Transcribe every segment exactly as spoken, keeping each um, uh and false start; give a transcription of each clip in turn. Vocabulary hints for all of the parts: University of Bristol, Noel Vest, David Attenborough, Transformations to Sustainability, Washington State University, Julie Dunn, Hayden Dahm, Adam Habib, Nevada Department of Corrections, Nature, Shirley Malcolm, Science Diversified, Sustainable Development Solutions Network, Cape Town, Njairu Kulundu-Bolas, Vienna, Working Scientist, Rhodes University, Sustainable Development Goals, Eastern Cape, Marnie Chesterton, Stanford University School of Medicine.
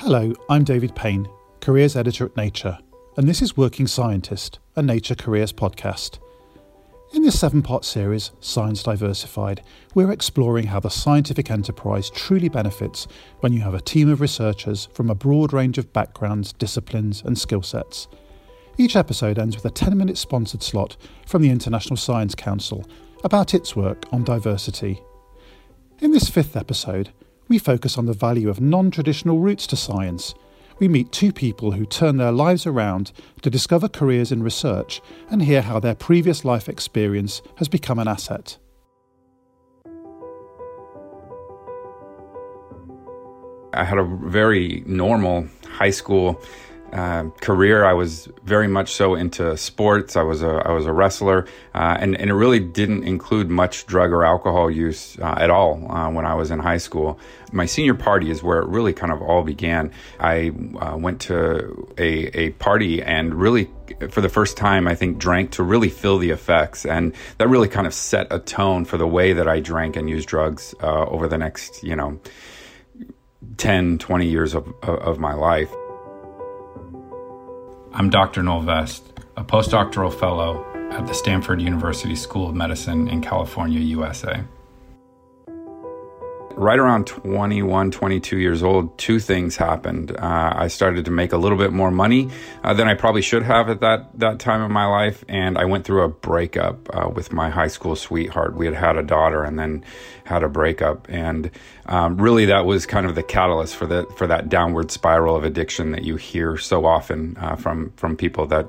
Hello, I'm David Payne, Careers Editor at Nature, and this is Working Scientist, a Nature Careers podcast. In this seven-part series, Science Diversified, we're exploring how the scientific enterprise truly benefits when you have a team of researchers from a broad range of backgrounds, disciplines and skill sets. Each episode ends with a ten-minute sponsored slot from the International Science Council about its work on diversity. In this fifth episode, we focus on the value of non-traditional routes to science. We meet two people who turn their lives around to discover careers in research and hear how their previous life experience has become an asset. I had a very normal high school uh, career. I was very much so into sports. I was a I was a wrestler, uh, and and it really didn't include much drug or alcohol use uh, at all uh, when I was in high school. My senior party is where it really kind of all began. I uh, went to a a party and really, for the first time, I think, drank to really feel the effects, and that really kind of set a tone for the way that I drank and used drugs uh, over the next, you know, ten, twenty years of of my life. I'm Doctor Noel Vest, a postdoctoral fellow at the Stanford University School of Medicine in California, U S A. Right around twenty-one, twenty-two years old, two things happened. Uh, I started to make a little bit more money uh, than I probably should have at that that time of my life, and I went through a breakup uh, with my high school sweetheart. We had had a daughter and then had a breakup, and um, really that was kind of the catalyst for the for that downward spiral of addiction that you hear so often uh, from from people that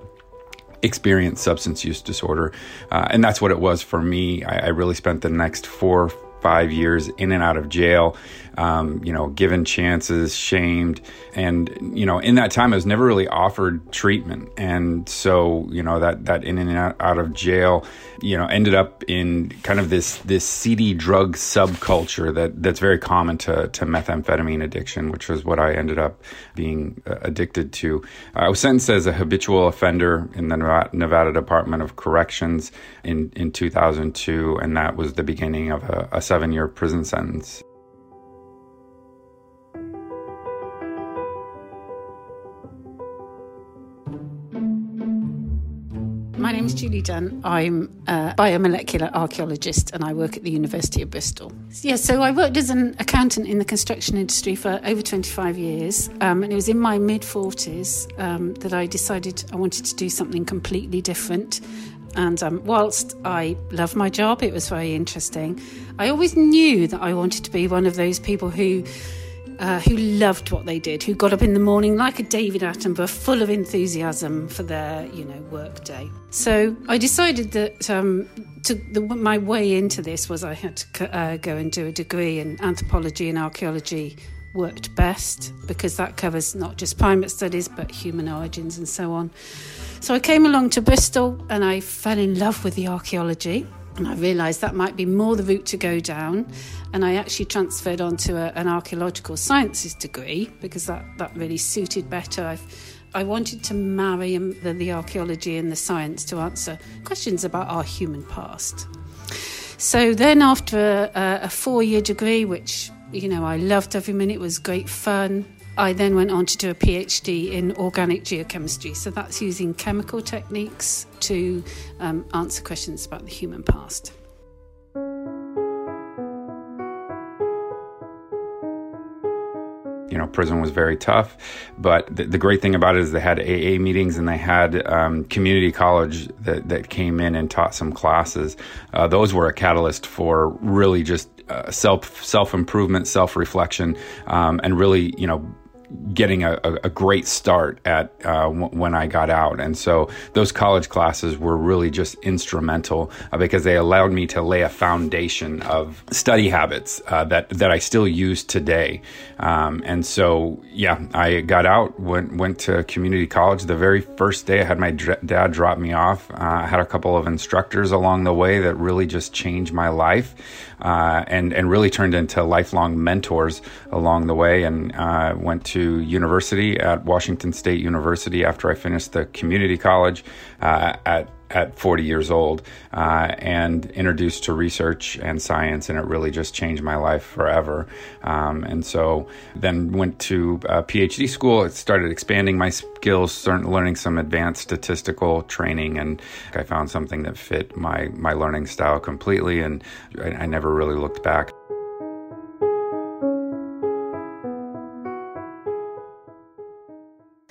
experience substance use disorder, uh, and that's what it was for me. I, I really spent the next four. Five years in and out of jail, um, you know, given chances, shamed. And, you know, in that time, I was never really offered treatment. And so, you know, that that in and out, out of jail, you know, ended up in kind of this this seedy drug subculture that that's very common to, to methamphetamine addiction, which was what I ended up being addicted to. I was sentenced as a habitual offender in the Nevada Department of Corrections in, in two thousand two. And that was the beginning of a, a seven-year prison sentence. My name is Julie Dunn. I'm a biomolecular archaeologist and I work at the University of Bristol. Yes, yeah, so I worked as an accountant in the construction industry for over twenty-five years, um, and it was in my mid-forties um, that I decided I wanted to do something completely different. And um, whilst I love my job, it was very interesting. I always knew that I wanted to be one of those people who uh, who loved what they did, who got up in the morning like a David Attenborough, full of enthusiasm for their, you know, work day. So I decided that um, to, the, my way into this was I had to uh, go and do a degree in anthropology and archaeology. Worked best because that covers not just primate studies but human origins and so on. So I came along to Bristol and I fell in love with the archaeology, and I realised that might be more the route to go down, and I actually transferred on to a, an archaeological sciences degree because that, that really suited better. I've, I wanted to marry the, the archaeology and the science to answer questions about our human past. So then after a, a four-year degree, which, you know, I loved every minute, it was great fun, I then went on to do a PhD in organic geochemistry. So that's using chemical techniques to um, answer questions about the human past. You know, prison was very tough, but the, the great thing about it is they had A A meetings and they had um, community college that, that came in and taught some classes. Uh, those were a catalyst for really just uh, self, self-improvement, self-reflection, um, and really, you know, getting a, a great start at uh, w- when I got out. And so those college classes were really just instrumental uh, because they allowed me to lay a foundation of study habits uh, that, that I still use today. Um, and so, yeah, I got out, went, went to community college. The very first day I had my dr- dad drop me off. Uh, I had a couple of instructors along the way that really just changed my life uh, and, and really turned into lifelong mentors along the way, and uh, went to university at Washington State University after I finished the community college uh, at at forty years old, uh, and introduced to research and science, and it really just changed my life forever. Um, and so then went to uh, PhD school. It started expanding my skills, started learning some advanced statistical training, and I found something that fit my, my learning style completely, and I, I never really looked back.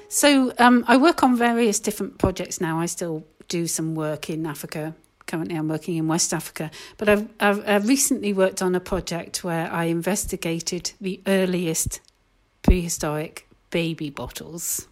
So um, I work on various different projects now. I still do some work in Africa. Currently I'm working in West Africa. But I've, I've, I've recently worked on a project where I investigated the earliest prehistoric baby bottles.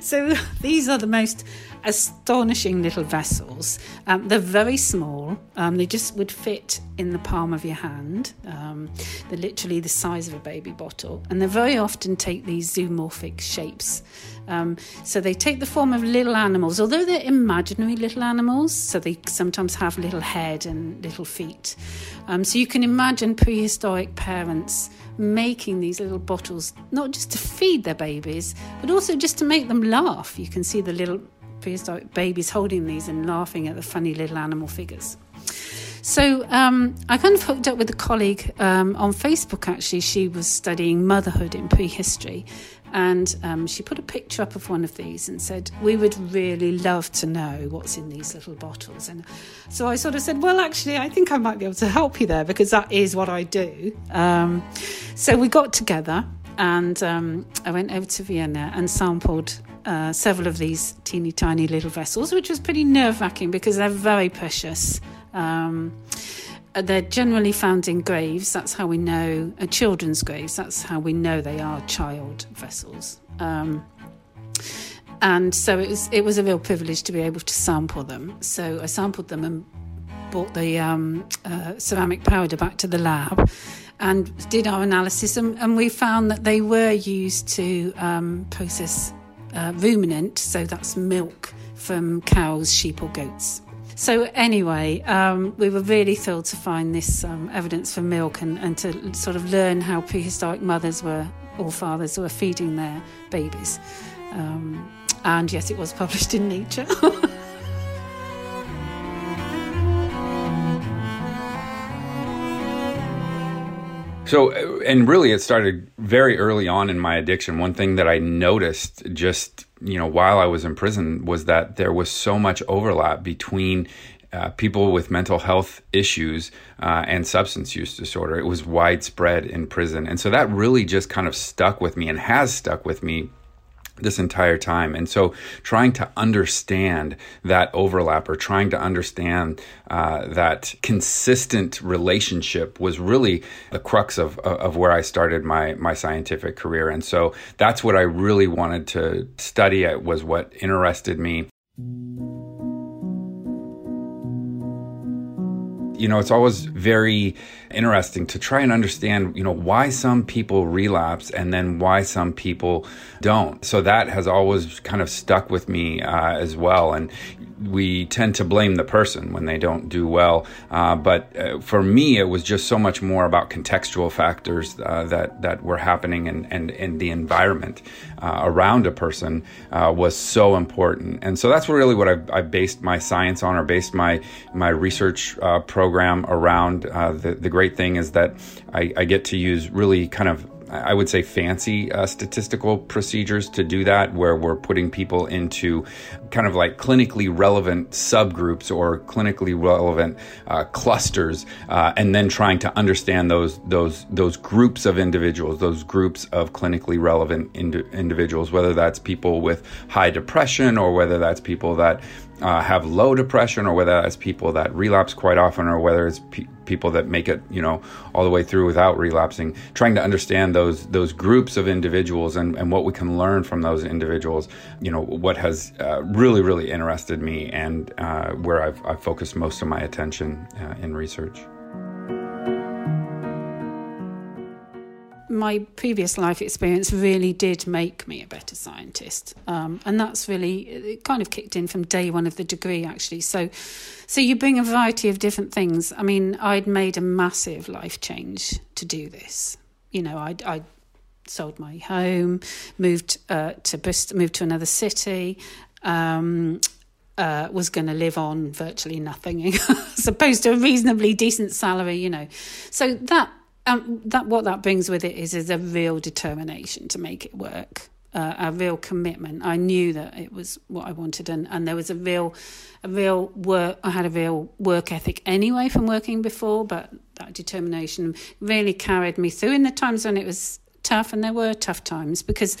So these are the most astonishing little vessels. Um, they're very small. Um, they just would fit in the palm of your hand. Um, they're literally the size of a baby bottle. And they very often take these zoomorphic shapes. Um, so they take the form of little animals, although they're imaginary little animals. So they sometimes have little head and little feet. Um, so you can imagine prehistoric parents making these little bottles, not just to feed their babies, but also just to make them laugh. You can see the little prehistoric babies holding these and laughing at the funny little animal figures. So um, I kind of hooked up with a colleague um, on Facebook, actually. She was studying motherhood in prehistory, and um, she put a picture up of one of these and said, we would really love to know what's in these little bottles. And so I sort of said, well, actually, I think I might be able to help you there, because that is what I do. Um, so we got together, and um, I went over to Vienna and sampled Uh, several of these teeny tiny little vessels, which was pretty nerve-wracking because they're very precious. Um, they're generally found in graves. That's how we know, uh, children's graves. That's how we know they are child vessels. Um, and so it was, it was a real privilege to be able to sample them. So I sampled them and brought the um, uh, ceramic powder back to the lab and did our analysis. And, and we found that they were used to um, process Uh, ruminant, so that's milk from cows, sheep or goats. So anyway, um, we were really thrilled to find this um, evidence for milk, and, and to sort of learn how prehistoric mothers were, or fathers were, feeding their babies. Um, and yes, it was published in Nature. So, and really it started very early on in my addiction. One thing that I noticed just, you know, while I was in prison was that there was so much overlap between Uh, people with mental health issues uh, and substance use disorder. It was widespread in prison. And so that really just kind of stuck with me and has stuck with me this entire time. And so trying to understand that overlap, or trying to understand uh, that consistent relationship, was really the crux of of where I started my my scientific career. And so that's what I really wanted to study. It was what interested me. You know, it's always very interesting to try and understand, you know, why some people relapse and then why some people don't. So that has always kind of stuck with me uh, as well. And we tend to blame the person when they don't do well. Uh, but uh, for me, it was just so much more about contextual factors uh, that, that were happening, and, and, and the environment. uh, around a person uh, was so important. And so that's really what I, I based my science on, or based my my research uh, program around. Uh, the, the great thing is that I, I get to use really kind of, I would say, fancy uh, statistical procedures to do that, where we're putting people into kind of like clinically relevant subgroups or clinically relevant uh, clusters, uh, and then trying to understand those those those groups of individuals, those groups of clinically relevant ind- individuals, whether that's people with high depression, or whether that's people that Uh, have low depression, or whether that's people that relapse quite often, or whether it's pe- people that make it, you know, all the way through without relapsing, trying to understand those those groups of individuals and, and what we can learn from those individuals, you know, what has uh, really, really interested me, and uh, where I've, I've focused most of my attention uh, in research. My previous life experience really did make me a better scientist. Um, and that's really, it kind of kicked in from day one of the degree, actually. So so you bring a variety of different things. I mean, I'd made a massive life change to do this. You know, I I sold my home, moved uh, to Bristol, moved to another city, um, uh, was going to live on virtually nothing, as opposed to a reasonably decent salary, you know. So that, Um, that what that brings with it is, is a real determination to make it work, uh, a real commitment. I knew that it was what I wanted, and, and there was a real, a real work. I had a real work ethic anyway from working before, but that determination really carried me through in the times when it was tough, and there were tough times, because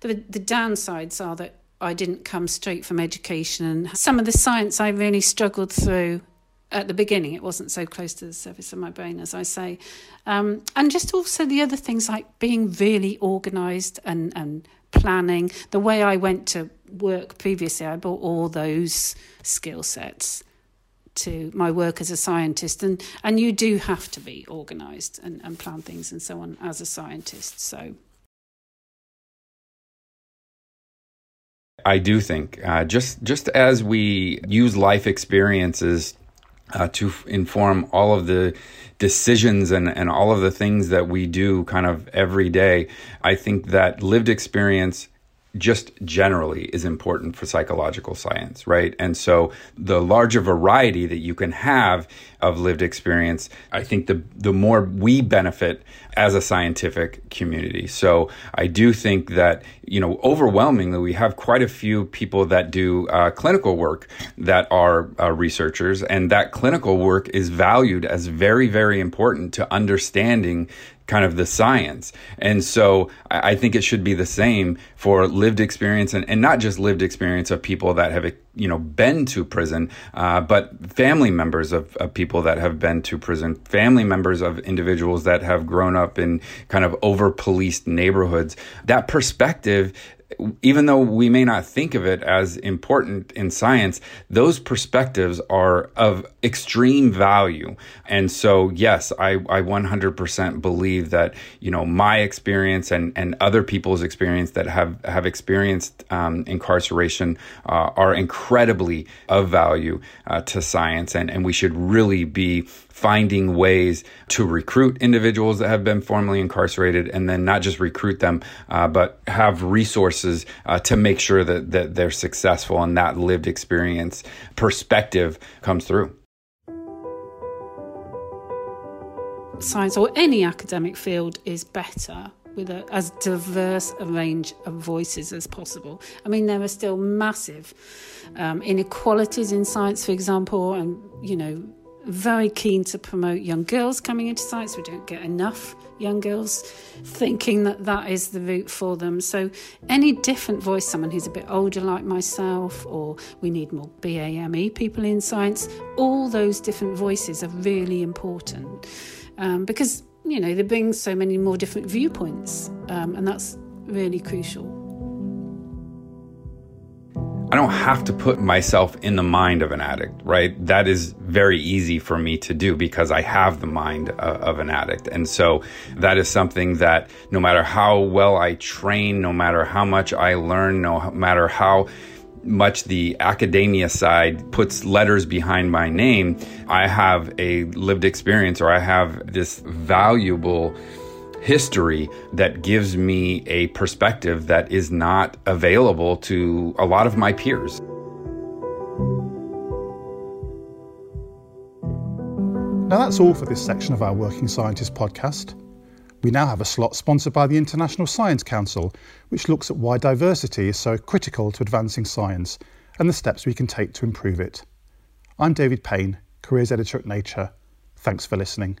the the downsides are that I didn't come straight from education, and some of the science I really struggled through. At the beginning, it wasn't so close to the surface of my brain, as I say. Um, and just also the other things, like being really organised and, and planning. The way I went to work previously, I brought all those skill sets to my work as a scientist. And, and you do have to be organised and, and plan things and so on as a scientist. So I do think uh, just just as we use life experiences Uh, to f- inform all of the decisions and, and all of the things that we do kind of every day, I think that lived experience just generally is important for psychological science, right? And so the larger variety that you can have of lived experience, I think the the more we benefit as a scientific community. So I do think that, you know, overwhelmingly, we have quite a few people that do uh, clinical work that are uh, researchers, and that clinical work is valued as very, very important to understanding kind of the science. And so I, I think it should be the same for lived experience, and, and not just lived experience of people that have, you know, been to prison, uh, but family members of, of people People that have been to prison, family members of individuals that have grown up in kind of over-policed neighborhoods. That perspective, even though we may not think of it as important in science, those perspectives are of extreme value. And so, yes, I, I one hundred percent believe that, you know, my experience and, and other people's experience that have, have experienced um, incarceration uh, are incredibly of value uh, to science. And, and we should really be finding ways to recruit individuals that have been formerly incarcerated, and then not just recruit them, uh, but have resources uh, to make sure that, that they're successful, and that lived experience perspective comes through. Science, or any academic field, is better with a, as diverse a range of voices as possible. I mean, there are still massive um, inequalities in science, for example, and, you know, very keen to promote young girls coming into science. We don't get enough young girls thinking that that is the route for them. So any different voice, someone who's a bit older like myself, or we need more B A M E people in science, all those different voices are really important um, because, you know, they bring so many more different viewpoints um, and that's really crucial. I don't have to put myself in the mind of an addict, right? That is very easy for me to do because I have the mind of an addict. And so that is something that no matter how well I train, no matter how much I learn, no matter how much the academia side puts letters behind my name, I have a lived experience, or I have this valuable history that gives me a perspective that is not available to a lot of my peers. Now that's all for this section of our Working Scientist podcast. We now have a slot sponsored by the International Science Council, which looks at why diversity is so critical to advancing science and the steps we can take to improve it. I'm David Payne, Careers Editor at Nature. Thanks for listening.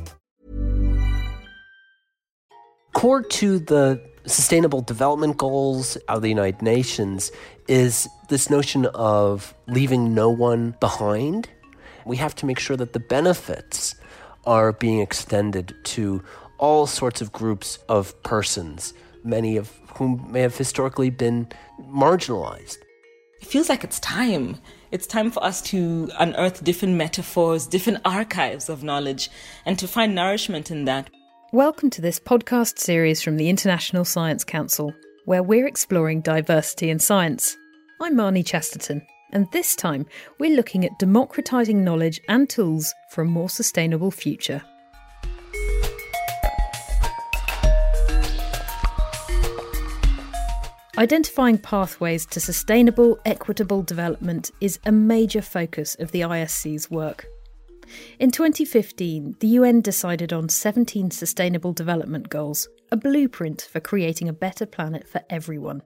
Core to the Sustainable Development Goals of the United Nations is this notion of leaving no one behind. We have to make sure that the benefits are being extended to all sorts of groups of persons, many of whom may have historically been marginalized. It feels like it's time. It's time for us to unearth different metaphors, different archives of knowledge, and to find nourishment in that. Welcome to this podcast series from the International Science Council, where we're exploring diversity in science. I'm Marnie Chesterton, and this time we're looking at democratising knowledge and tools for a more sustainable future. Identifying pathways to sustainable, equitable development is a major focus of the I S C's work. In twenty fifteen, the U N decided on seventeen Sustainable Development Goals, a blueprint for creating a better planet for everyone.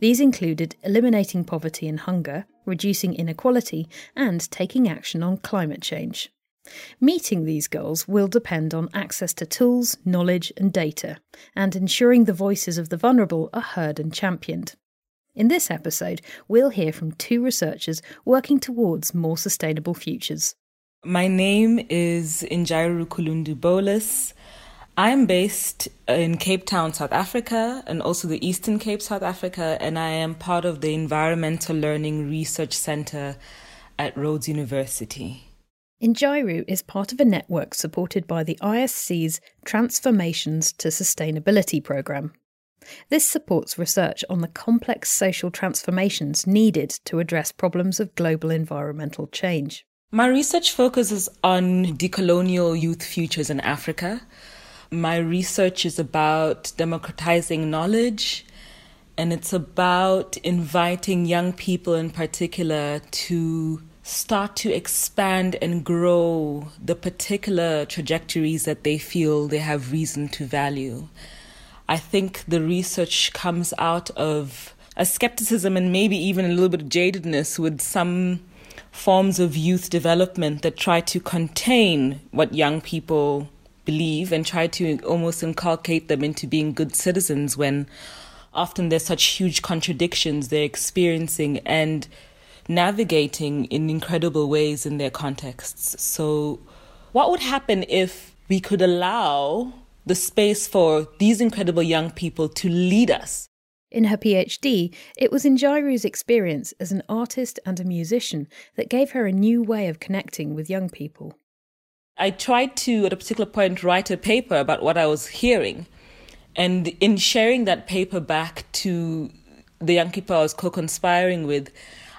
These included eliminating poverty and hunger, reducing inequality, and taking action on climate change. Meeting these goals will depend on access to tools, knowledge, and data, and ensuring the voices of the vulnerable are heard and championed. In this episode, we'll hear from two researchers working towards more sustainable futures. My name is Njairu Kulundu-Bolas. I'm based in Cape Town, South Africa, and also the Eastern Cape, South Africa, and I am part of the Environmental Learning Research Centre at Rhodes University. Njairu is part of a network supported by the I S C's Transformations to Sustainability programme. This supports research on the complex social transformations needed to address problems of global environmental change. My research focuses on decolonial youth futures in Africa. My research is about democratizing knowledge, and it's about inviting young people in particular to start to expand and grow the particular trajectories that they feel they have reason to value. I think the research comes out of a skepticism and maybe even a little bit of jadedness with some forms of youth development that try to contain what young people believe and try to almost inculcate them into being good citizens when often there's such huge contradictions they're experiencing and navigating in incredible ways in their contexts. So what would happen if we could allow the space for these incredible young people to lead us? In her PhD, it was Njairu's experience as an artist and a musician that gave her a new way of connecting with young people. I tried to, at a particular point, write a paper about what I was hearing. And in sharing that paper back to the young people I was co-conspiring with,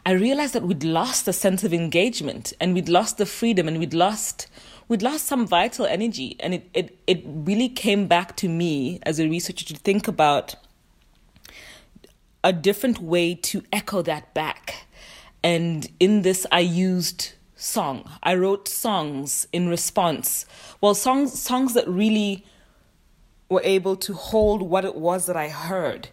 I realized that we'd lost the sense of engagement and we'd lost the freedom and we'd lost we'd lost some vital energy. And it, it, it really came back to me as a researcher to think about a different way to echo that back. And in this, I used song. I wrote songs in response. Well, songs songs that really were able to hold what it was that I heard.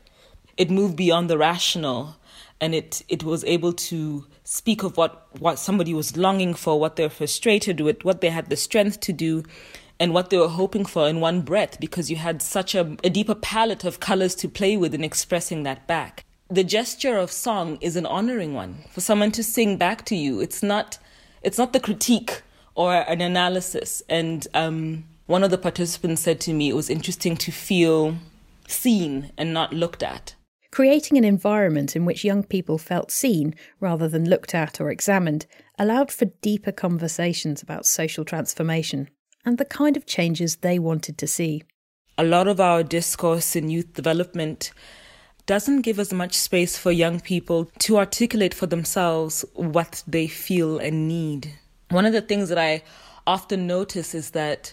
It moved beyond the rational, and it, it was able to speak of what, what somebody was longing for, what they were frustrated with, what they had the strength to do, and what they were hoping for in one breath, because you had such a, a deeper palette of colors to play with in expressing that back. The gesture of song is an honoring one. For someone to sing back to you, it's not it's not the critique or an analysis. And um, one of the participants said to me, it was interesting to feel seen and not looked at. Creating an environment in which young people felt seen rather than looked at or examined allowed for deeper conversations about social transformation and the kind of changes they wanted to see. A lot of our discourse in youth development doesn't give as much space for young people to articulate for themselves what they feel and need. One of the things that I often notice is that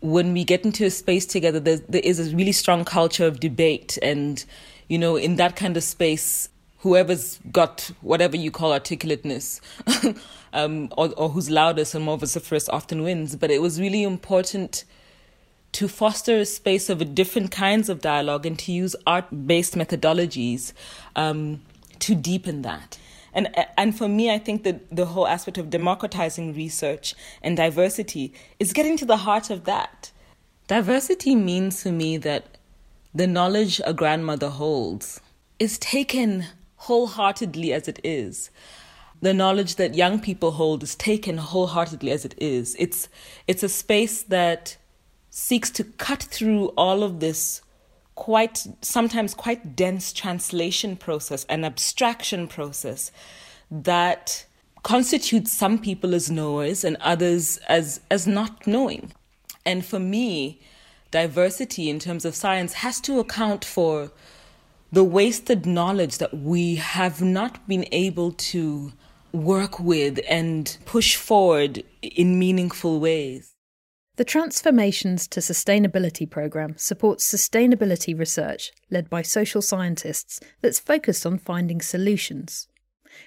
when we get into a space together, there is a really strong culture of debate. And, you know, in that kind of space, whoever's got whatever you call articulateness um, or, or who's loudest and more vociferous often wins. But it was really important to foster a space of different kinds of dialogue and to use art-based methodologies um, to deepen that. And and for me, I think that the whole aspect of democratizing research and diversity is getting to the heart of that. Diversity means to me that the knowledge a grandmother holds is taken wholeheartedly as it is. The knowledge that young people hold is taken wholeheartedly as it is. It's it's a space that seeks to cut through all of this quite, sometimes quite dense translation process and abstraction process that constitutes some people as knowers and others as, as not knowing. And for me, diversity in terms of science has to account for the wasted knowledge that we have not been able to work with and push forward in meaningful ways. The Transformations to Sustainability programme supports sustainability research led by social scientists that's focused on finding solutions.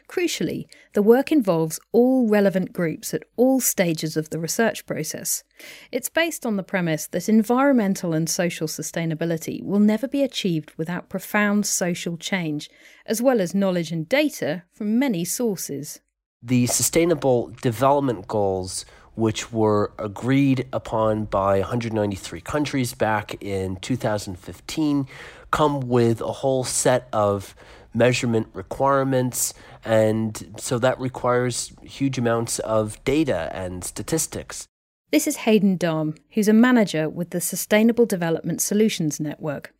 Crucially, the work involves all relevant groups at all stages of the research process. It's based on the premise that environmental and social sustainability will never be achieved without profound social change, as well as knowledge and data from many sources. The Sustainable Development Goals, which were agreed upon by one hundred ninety-three countries back in two thousand fifteen, come with a whole set of measurement requirements. And so that requires huge amounts of data and statistics. This is Hayden Dahm, who's a manager with the Sustainable Development Solutions Network.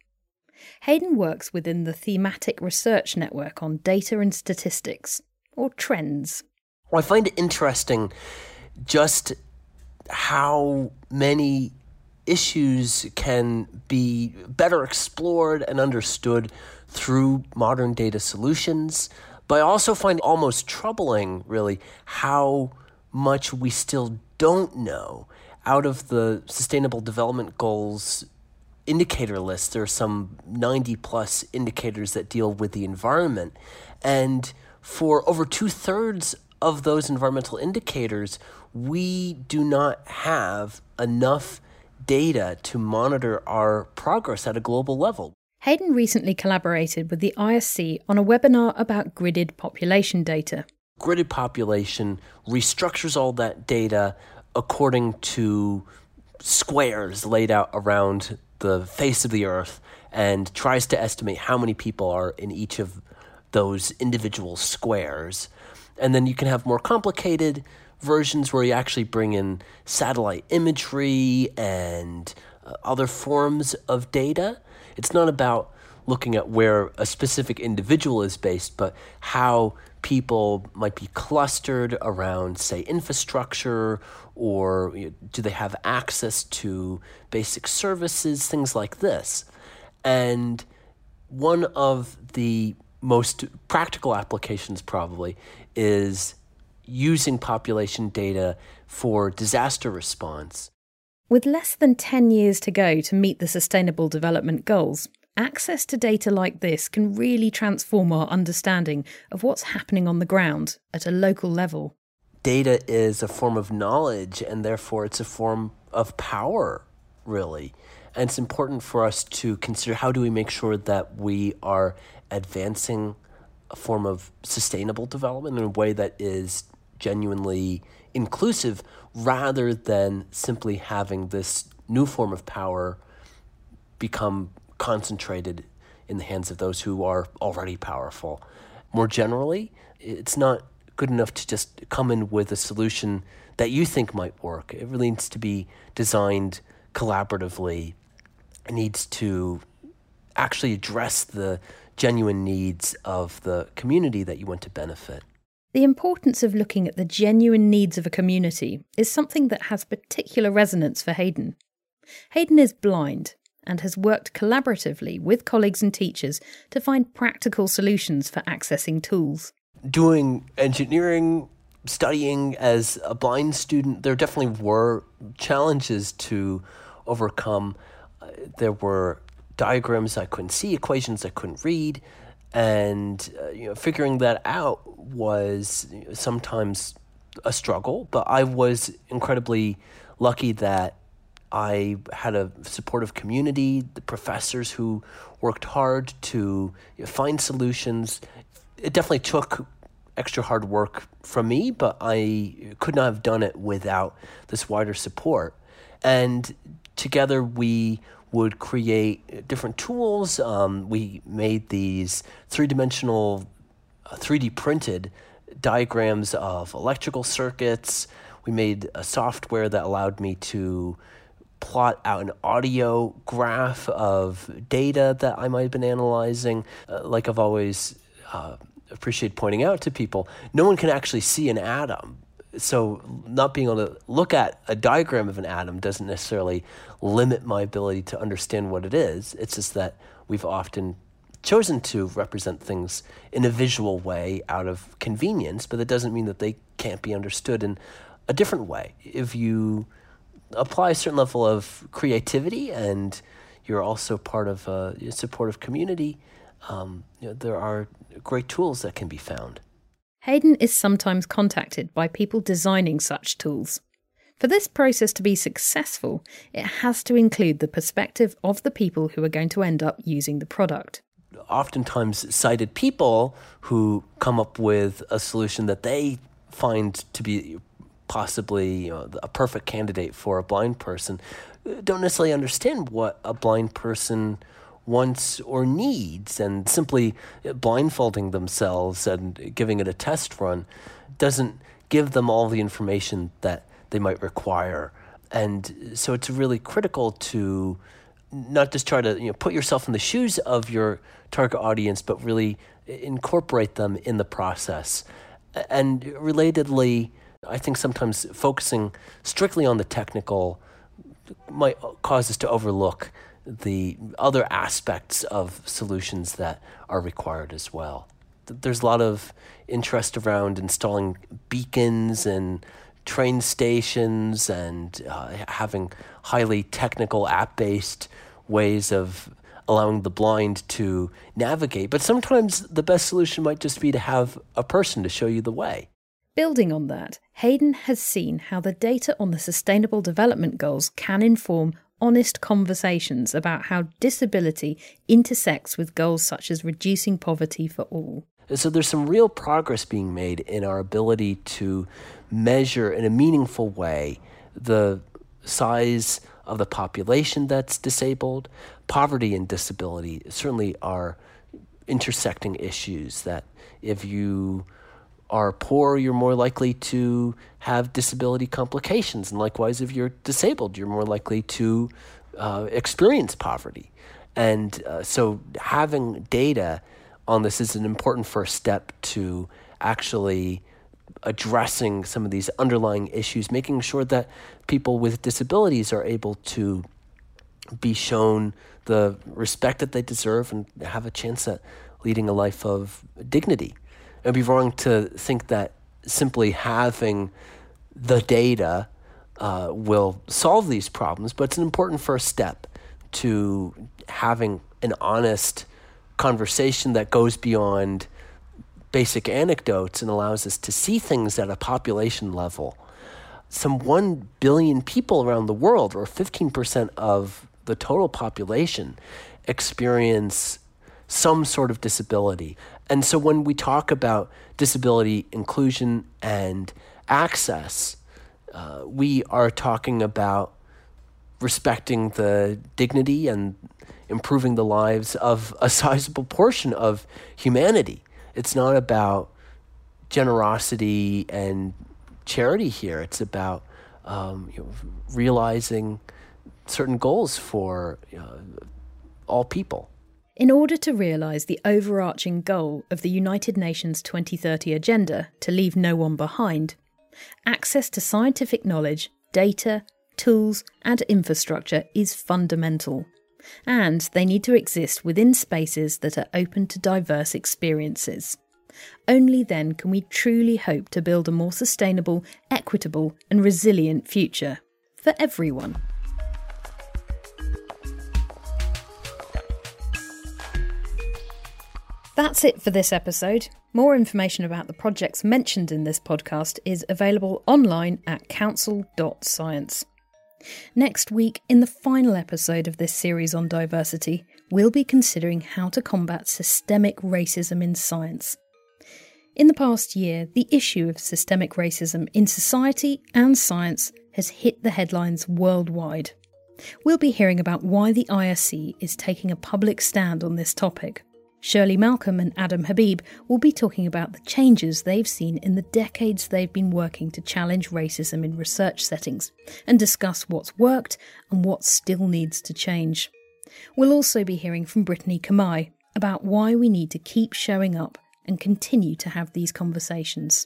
Hayden works within the Thematic Research Network on Data and Statistics, or trends. Well, I find it interesting just how many issues can be better explored and understood through modern data solutions. But I also find almost troubling, really, how much we still don't know. Out of the Sustainable Development Goals indicator list, there are some ninety plus indicators that deal with the environment. And for over two-thirds of those environmental indicators, we do not have enough data to monitor our progress at a global level. Hayden recently collaborated with the I S C on a webinar about gridded population data. Gridded population restructures all that data according to squares laid out around the face of the earth and tries to estimate how many people are in each of those individual squares. And then you can have more complicated versions where you actually bring in satellite imagery and uh, other forms of data. It's not about looking at where a specific individual is based, but how people might be clustered around, say, infrastructure, or you know, do they have access to basic services, things like this. And one of the most practical applications probably is using population data for disaster response. With less than ten years to go to meet the Sustainable Development Goals, access to data like this can really transform our understanding of what's happening on the ground at a local level. Data is a form of knowledge, and therefore it's a form of power, really. And it's important for us to consider how do we make sure that we are advancing a form of sustainable development in a way that is genuinely inclusive rather than simply having this new form of power become concentrated in the hands of those who are already powerful. More generally, it's not good enough to just come in with a solution that you think might work. It really needs to be designed collaboratively. It needs to actually address the genuine needs of the community that you want to benefit. The importance of looking at the genuine needs of a community is something that has particular resonance for Hayden. Hayden is blind and has worked collaboratively with colleagues and teachers to find practical solutions for accessing tools. Doing engineering, studying as a blind student, there definitely were challenges to overcome. There were diagrams I couldn't see, equations I couldn't read, and uh, you know, figuring that out was sometimes a struggle. But I was incredibly lucky that I had a supportive community, the professors who worked hard to you know, find solutions. It definitely took extra hard work from me, but I could not have done it without this wider support. And together we would create different tools. Um, we made these three-dimensional, uh, three D printed diagrams of electrical circuits. We made a software that allowed me to plot out an audio graph of data that I might have been analyzing. Uh, like I've always uh, appreciated pointing out to people, no one can actually see an atom. So not being able to look at a diagram of an atom doesn't necessarily limit my ability to understand what it is. It's just that we've often chosen to represent things in a visual way out of convenience, but that doesn't mean that they can't be understood in a different way. If you apply a certain level of creativity and you're also part of a supportive community, um, you know, there are great tools that can be found. Hayden is sometimes contacted by people designing such tools. For this process to be successful, it has to include the perspective of the people who are going to end up using the product. Oftentimes sighted people who come up with a solution that they find to be possibly you know, a perfect candidate for a blind person don't necessarily understand what a blind person wants or needs, and simply blindfolding themselves and giving it a test run doesn't give them all the information that they might require. And so it's really critical to not just try to you know, put yourself in the shoes of your target audience, but really incorporate them in the process. And relatedly, I think sometimes focusing strictly on the technical might cause us to overlook the other aspects of solutions that are required as well. There's a lot of interest around installing beacons and train stations and uh, having highly technical app-based ways of allowing the blind to navigate. But sometimes the best solution might just be to have a person to show you the way. Building on that, Hayden has seen how the data on the Sustainable Development Goals can inform honest conversations about how disability intersects with goals such as reducing poverty for all. So there's some real progress being made in our ability to measure in a meaningful way the size of the population that's disabled. Poverty and disability certainly are intersecting issues that if you are poor, you're more likely to have disability complications. And likewise, if you're disabled, you're more likely to uh, experience poverty. And uh, so having data on this is an important first step to actually addressing some of these underlying issues, making sure that people with disabilities are able to be shown the respect that they deserve and have a chance at leading a life of dignity. It would be wrong to think that simply having the data uh, will solve these problems, but it's an important first step to having an honest conversation that goes beyond basic anecdotes and allows us to see things at a population level. Some one billion people around the world, or fifteen percent of the total population, experience some sort of disability. And so when we talk about disability inclusion and access, uh, we are talking about respecting the dignity and improving the lives of a sizable portion of humanity. It's not about generosity and charity here. It's about um, you know, realizing certain goals for uh, all people. In order to realise the overarching goal of the United Nations twenty thirty Agenda to leave no one behind, access to scientific knowledge, data, tools and infrastructure is fundamental, and they need to exist within spaces that are open to diverse experiences. Only then can we truly hope to build a more sustainable, equitable and resilient future for everyone. That's it for this episode. More information about the projects mentioned in this podcast is available online at council dot science. Next week, in the final episode of this series on diversity, we'll be considering how to combat systemic racism in science. In the past year, the issue of systemic racism in society and science has hit the headlines worldwide. We'll be hearing about why the I S C is taking a public stand on this topic. Shirley Malcolm and Adam Habib will be talking about the changes they've seen in the decades they've been working to challenge racism in research settings and discuss what's worked and what still needs to change. We'll also be hearing from Brittany Kamai about why we need to keep showing up and continue to have these conversations.